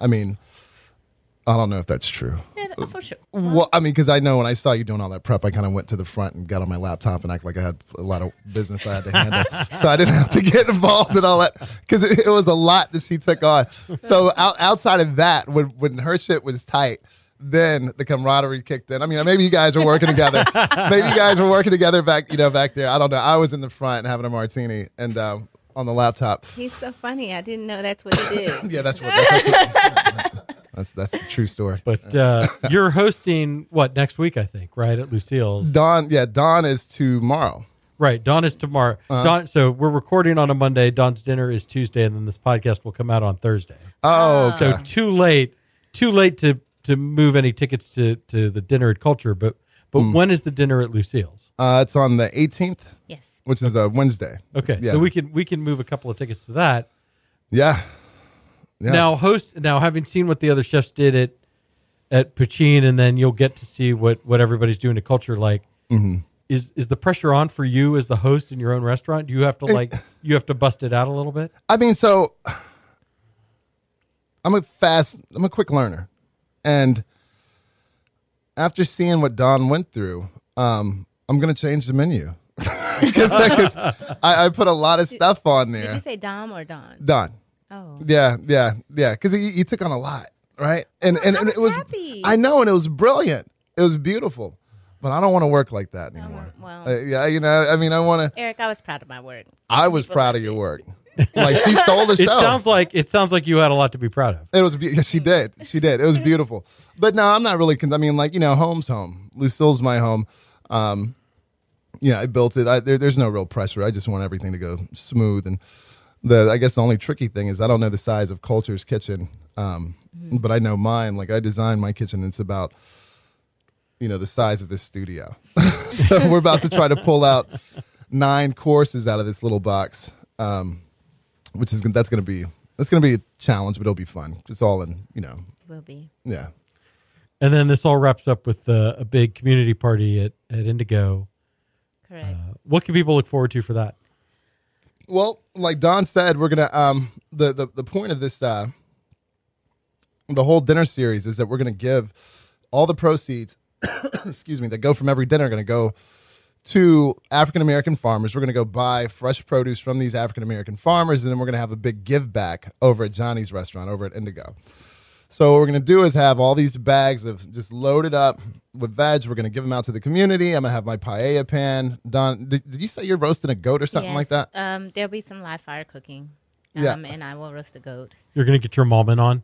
I don't know if that's true. Yeah, for sure. Well, I mean, because I know when I saw you doing all that prep, I kind of went to the front and got on my laptop and acted like I had a lot of business I had to handle. So I didn't have to get involved in all that because it was a lot that she took on. So outside of that, when her shit was tight, then the camaraderie kicked in. I mean, maybe you guys were working together. Maybe you guys were working together back there. I don't know. I was in the front having a martini and on the laptop. He's so funny. I didn't know that's what he did. Yeah, that's what That's the true story. But you're hosting, what, next week, I think, right, at Lucille's? Dawn is tomorrow. Right, Dawn is tomorrow. Uh-huh. Dawn, so we're recording on a Monday. Dawn's dinner is Tuesday, and then this podcast will come out on Thursday. Oh, okay. So too late to move any tickets to the dinner at Culture, but when is the dinner at Lucille's? It's on the 18th. Yes. Which is a Wednesday. Okay, yeah. So we can move a couple of tickets to that. Yeah. Yeah. Now, having seen what the other chefs did at Puccin, and then you'll get to see what everybody's doing to Culture. Like, mm-hmm. Is the pressure on for you as the host in your own restaurant? Do you have to you have to bust it out a little bit? I mean, so I'm a quick learner, and after seeing what Dawn went through, I'm going to change the menu because I put a lot of stuff on there. Did you say Dom or Dawn? Dawn. Oh yeah. Because he took on a lot, right? And it was happy. I know, and it was brilliant. It was beautiful, but I don't want to work like that anymore. Well, yeah, you know, I mean, I want to. Eric, I was proud of my work. I was proud of your work. Like she stole the show. It sounds like you had a lot to be proud of. It was. She did. It was beautiful. But no, I'm not really. I mean, like, you know, home's home. Lucille's my home. Yeah, I built it. There's no real pressure. I just want everything to go smooth and. I guess the only tricky thing is I don't know the size of Culture's kitchen, but I know mine. Like, I designed my kitchen, and it's about, you know, the size of this studio. So we're about to try to pull out 9 courses out of this little box, which is going to be a challenge, but it'll be fun. It's all in, you know. It will be. Yeah. And then this all wraps up with a big community party at Indigo. Correct. What can people look forward to for that? Well, like Dawn said, we're gonna the point of this the whole dinner series is that we're gonna give all the proceeds, excuse me, that go from every dinner are gonna go to African American farmers. We're gonna go buy fresh produce from these African American farmers, and then we're gonna have a big give back over at Johnny's restaurant over at Indigo. So what we're gonna do is have all these bags of just loaded up with veg. We're gonna give them out to the community. I'm gonna have my paella pan. Don, did you say you're roasting a goat or something like that? There'll be some live fire cooking. And I will roast a goat. You're gonna get your Malman on.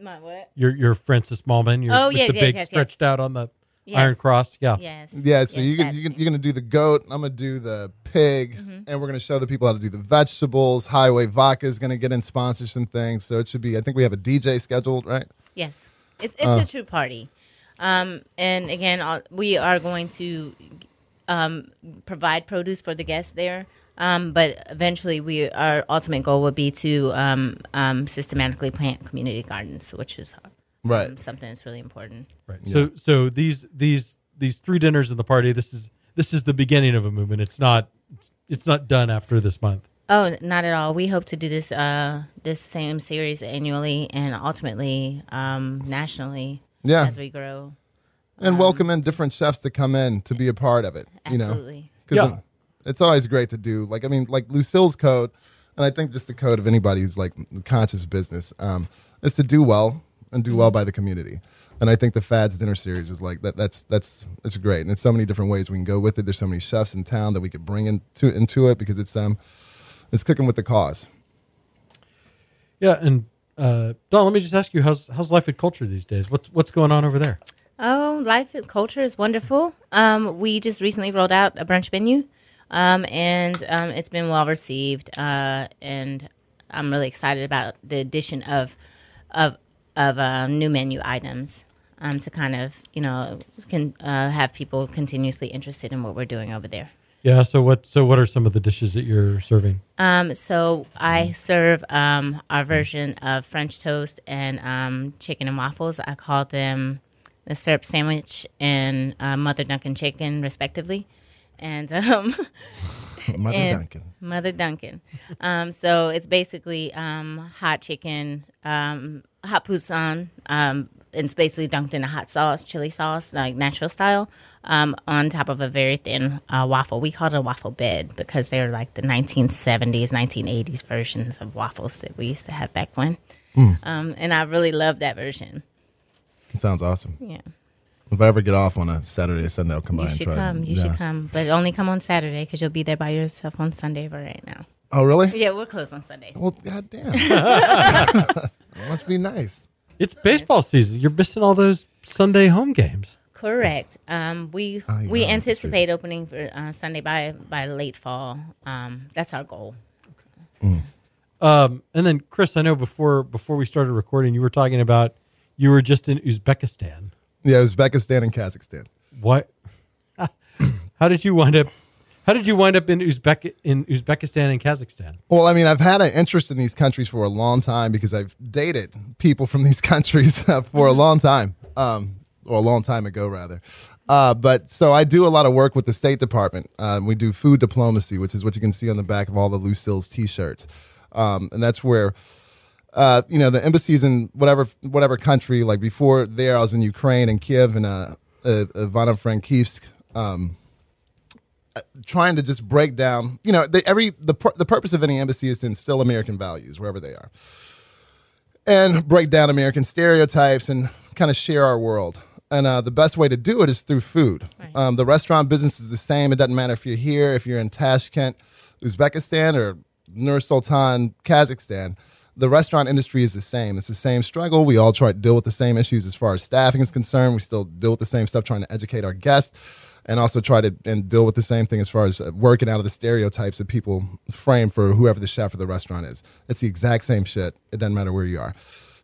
My what? Your Francis Malman. Stretched out on the Iron Cross. Yeah. Yes. Yeah. So you're gonna do the goat. I'm gonna do the pig, and we're gonna show the people how to do the vegetables. Highway Vodka is gonna get in sponsor some things, so it should be. I think we have a DJ scheduled, right? Yes, it's a true party, and again, we are going to provide produce for the guests there. But eventually, our ultimate goal would be to systematically plant community gardens, which is hard. Right. Something that's really important. Right. Yeah. So these 3 dinners in the party, this is the beginning of a movement. It's not done after this month. Oh, not at all. We hope to do this same series annually and ultimately nationally as we grow. And welcome in different chefs to come in to be a part of it. Absolutely. You know? It's always great to do. Like, I mean, like Lucille's code, and I think just the code of anybody who's like conscious business, is to do well. And do well by the community, and I think the Fads Dinner Series is like that. That's great, and it's so many different ways we can go with it. There's so many chefs in town that we could bring into it because it's cooking with the cause. Yeah, and Dawn, let me just ask you, how's life at Culture these days? What's going on over there? Oh, life at Culture is wonderful. We just recently rolled out a brunch menu, and it's been well received, and I'm really excited about the addition of new menu items to kind of, you know, can have people continuously interested in what we're doing over there. Yeah, so what are some of the dishes that you're serving? So I serve our version of French toast and chicken and waffles. I call them the syrup sandwich and Mother Duncan chicken, respectively. And Mother Duncan. So it's basically hot chicken, hot Poussin, and it's basically dunked in a hot sauce, chili sauce, like natural style, on top of a very thin waffle. We call it a waffle bed because they're like the 1970s, 1980s versions of waffles that we used to have back when. And I really love that version. It sounds awesome. Yeah. If I ever get off on a Saturday or Sunday, I'll come by and try. You should come. But only come on Saturday because you'll be there by yourself on Sunday right now. Oh, really? Yeah, we're closed on Sundays. Well, goddamn. Must be nice. It's baseball season. You're missing all those Sunday home games. Correct. We anticipate opening for Sunday by late fall. That's our goal. Okay. And then, Chris, I know before we started recording, you were talking about you were just in Uzbekistan. Yeah, Uzbekistan and Kazakhstan. What? How did you wind up in Uzbekistan and Kazakhstan? Well, I mean, I've had an interest in these countries for a long time because I've dated people from these countries for a long time, or a long time ago, rather. But so I do a lot of work with the State Department. We do food diplomacy, which is what you can see on the back of all the Lucille's T-shirts. And that's where... the embassies in whatever country, like before there, I was in Ukraine and Kiev and Ivano-Frankivsk, trying to just break down, the purpose of any embassy is to instill American values wherever they are and break down American stereotypes and kind of share our world. And the best way to do it is through food. Right. The restaurant business is the same. It doesn't matter if you're here, if you're in Tashkent, Uzbekistan, or Nur-Sultan, Kazakhstan. The restaurant industry is the same. It's the same struggle. We all try to deal with the same issues as far as staffing is concerned. We still deal with the same stuff, trying to educate our guests, and also deal with the same thing as far as working out of the stereotypes that people frame for whoever the chef of the restaurant is. It's the exact same shit. It doesn't matter where you are.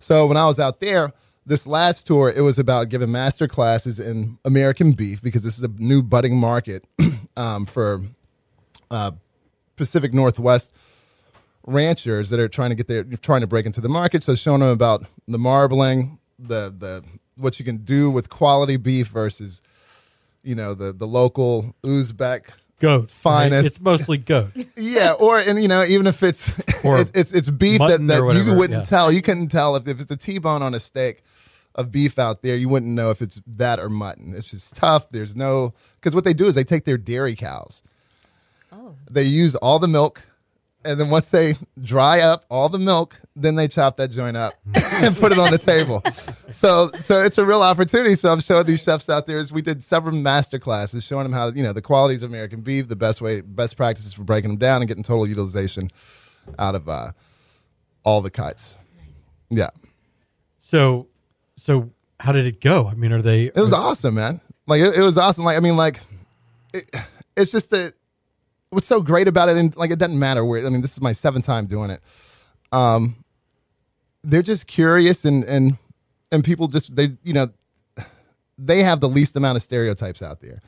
So when I was out there, this last tour, it was about giving master classes in American beef because this is a new budding market for Pacific Northwest ranchers that are trying to break into the market. So showing them about the marbling, the what you can do with quality beef versus, the local Uzbek goat finest. Right? It's mostly goat. Yeah, or even if it's beef that you wouldn't tell. You couldn't tell if it's a T-bone on a steak of beef out there, you wouldn't know if it's that or mutton. It's just tough. Because what they do is they take their dairy cows. Oh. They use all the milk. And then once they dry up all the milk, then they chop that joint up and put it on the table. So it's a real opportunity. So I'm showing these chefs out there. We did several master classes showing them how, the qualities of American beef, the best practices for breaking them down and getting total utilization out of all the cuts. Yeah. So how did it go? I mean, are they? It was awesome, man. Like it was awesome. Like I mean, like it's just that. What's so great about it, and like it doesn't matter where. I mean, this is my seventh time doing it. They're just curious, and people just they have the least amount of stereotypes out there.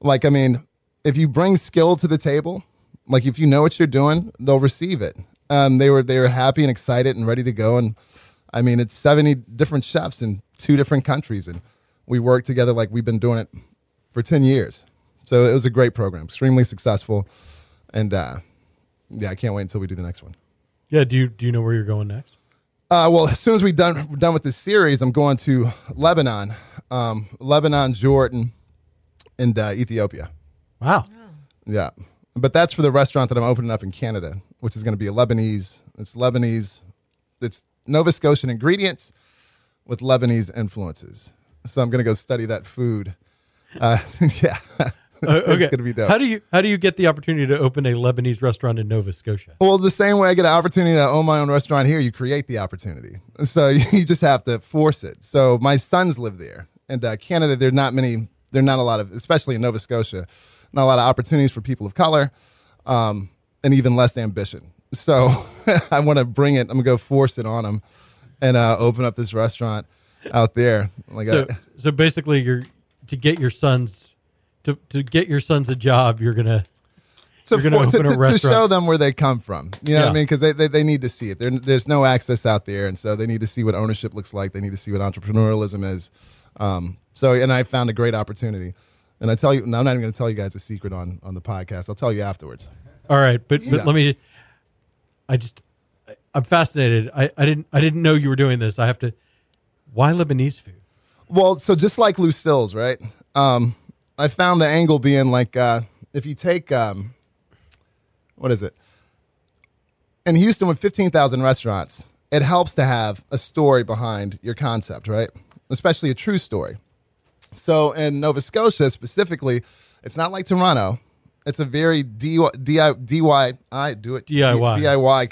Like, I mean, if you bring skill to the table, like if you know what you're doing, they'll receive it. They were happy and excited and ready to go. And I mean, it's 70 different chefs in 2 different countries, and we work together like we've been doing it for 10 years. So it was a great program, extremely successful, and I can't wait until we do the next one. Yeah, do you know where you're going next? Well, as soon as we're done with this series, I'm going to Lebanon, Jordan, and Ethiopia. Wow. Yeah, but that's for the restaurant that I'm opening up in Canada, which is going to be a Lebanese. It's Lebanese. It's Nova Scotian ingredients with Lebanese influences. So I'm going to go study that food. Yeah. Okay. It's gonna be dope. How do you get the opportunity to open a Lebanese restaurant in Nova Scotia? Well, the same way I get an opportunity to own my own restaurant here, you create the opportunity. So you just have to force it. So my sons live there, and Canada. There are not a lot of, especially in Nova Scotia, not a lot of opportunities for people of color, and even less ambition. So I want to bring it. I'm gonna go force it on them, and open up this restaurant out there. Like, so basically, to get your sons a job, you're gonna open a restaurant to show them where they come from. What I mean? Because they need to see it. There's no access out there, and so they need to see what ownership looks like. They need to see what entrepreneurialism is. And I found a great opportunity. And I tell you, and I'm not even going to tell you guys a secret on the podcast. I'll tell you afterwards. All right, but let me. I'm fascinated. I didn't know you were doing this. I have to. Why Lebanese food? Well, so just like Lucille's, right? I found the angle being like, if you take, what is it? In Houston with 15,000 restaurants, it helps to have a story behind your concept, right? Especially a true story. So in Nova Scotia specifically, it's not like Toronto. It's a very DIY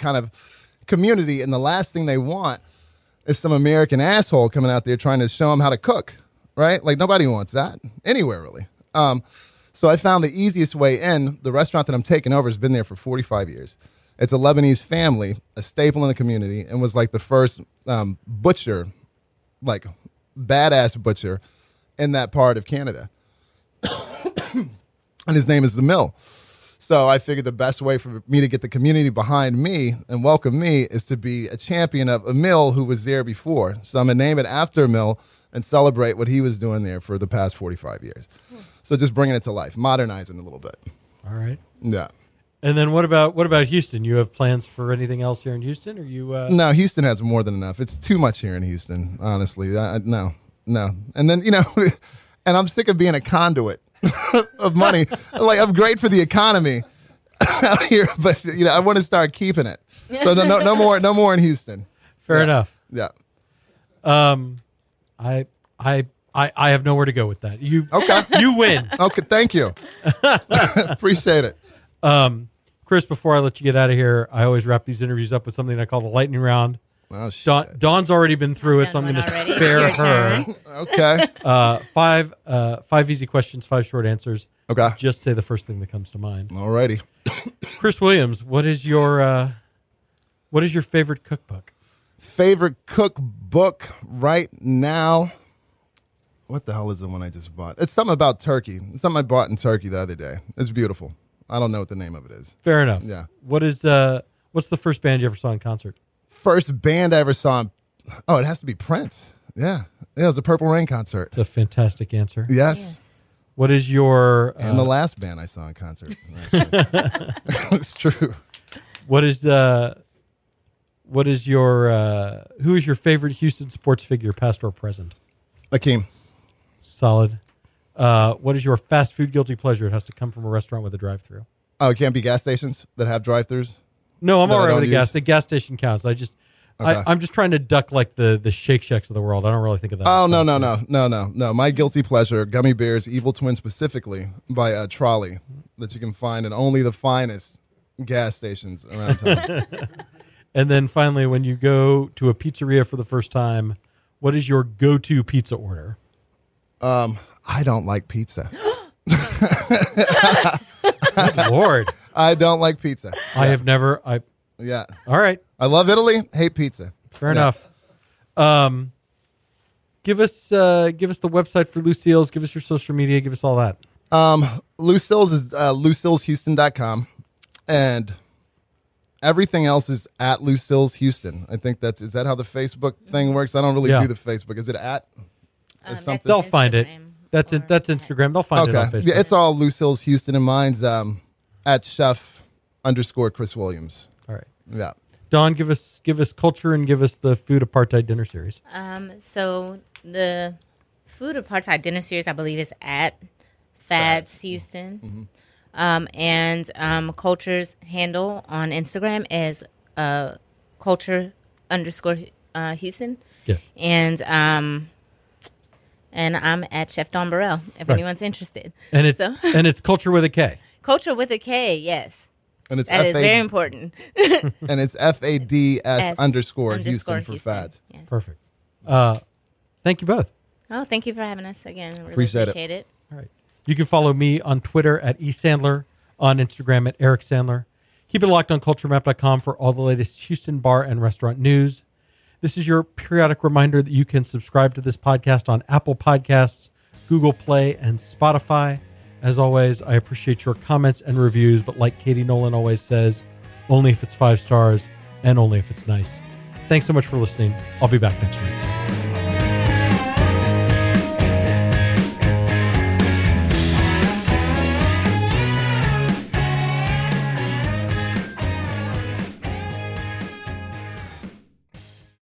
kind of community. And the last thing they want is some American asshole coming out there trying to show them how to cook, right? Like nobody wants that anywhere, really. So I found the easiest way in. The restaurant that I'm taking over has been there for 45 years. It's a Lebanese family, a staple in the community, and was like the first butcher, like badass butcher in that part of Canada. And his name is The Mill. So I figured the best way for me to get the community behind me and welcome me is to be a champion of a Mill who was there before. So I'm going to name it after Mill and celebrate what he was doing there for the past 45 years. Cool. So just bringing it to life, modernizing it a little bit. All right. Yeah. And then what about Houston? You have plans for anything else here in Houston? Or you? No, Houston has more than enough. It's too much here in Houston, honestly. No. And then, and I'm sick of being a conduit of money. Like, I'm great for the economy out here, but I want to start keeping it. So no more in Houston. Fair enough. Yeah. I have nowhere to go with that. You win. Okay, thank you. Appreciate it. Chris, before I let you get out of here, I always wrap these interviews up with something I call the lightning round. Oh, shit. Dawn's already been through it, so I'm going to spare her. Okay. Five easy questions, five short answers. Okay. Just say the first thing that comes to mind. Alrighty. Chris Williams, what is your favorite cookbook? Favorite cookbook right now? What the hell is the one I just bought? It's something about turkey. It's something I bought in Turkey the other day. It's beautiful. I don't know what the name of it is. Fair enough. Yeah. What's the first band you ever saw in concert? First band I ever saw. It has to be Prince. Yeah. It was a Purple Rain concert. It's a fantastic answer. Yes. What is your... And the last band I saw in concert. It's true. Who is your favorite Houston sports figure, past or present? Akeem. Solid. What is your fast food guilty pleasure? It has to come from a restaurant with a drive-thru. Oh, it can't be gas stations that have drive-thrus? No, I'm all right with the gas. The gas station counts. I'm just trying to duck like the Shake Shacks of the world. I don't really think of that. Oh, no. My guilty pleasure, gummy bears, Evil Twin specifically, by a trolley that you can find in only the finest gas stations around town. And then finally, when you go to a pizzeria for the first time, what is your go-to pizza order? I don't like pizza. Good Lord. I don't like pizza. Yeah. Yeah. All right. I love Italy. Hate pizza. Fair enough. Give us the website for Lucille's. Give us your social media. Give us all that. Lucille's is lucilleshouston.com. And everything else is at Lucille's Houston. I think is that how the Facebook thing works? I don't really do the Facebook. Is it at? Or something? They'll find it. That's Instagram. They'll find it on Facebook. Yeah, it's all Lucille's Houston, and mine's at chef_Chris Williams. All right. Yeah. Dawn, give us culture and give us the Food Apartheid Dinner Series. So the Food Apartheid Dinner Series, I believe, is at Fads Houston. Mm-hmm. And culture's handle on Instagram is culture_Houston. Yes. And I'm at Chef Dawn Burrell, if anyone's interested. And it's culture with a K. Culture with a K, yes. And it's is very important. And it's FADS_Houston for Fads. Yes. Perfect. Thank you both. Oh, thank you for having us again. Really appreciate it. All right. You can follow me on Twitter at eSandler, on Instagram at Eric Sandler. Keep it locked on culturemap.com for all the latest Houston bar and restaurant news. This is your periodic reminder that you can subscribe to this podcast on Apple Podcasts, Google Play, and Spotify. As always, I appreciate your comments and reviews, but like Katie Nolan always says, only if it's 5 stars and only if it's nice. Thanks so much for listening. I'll be back next week.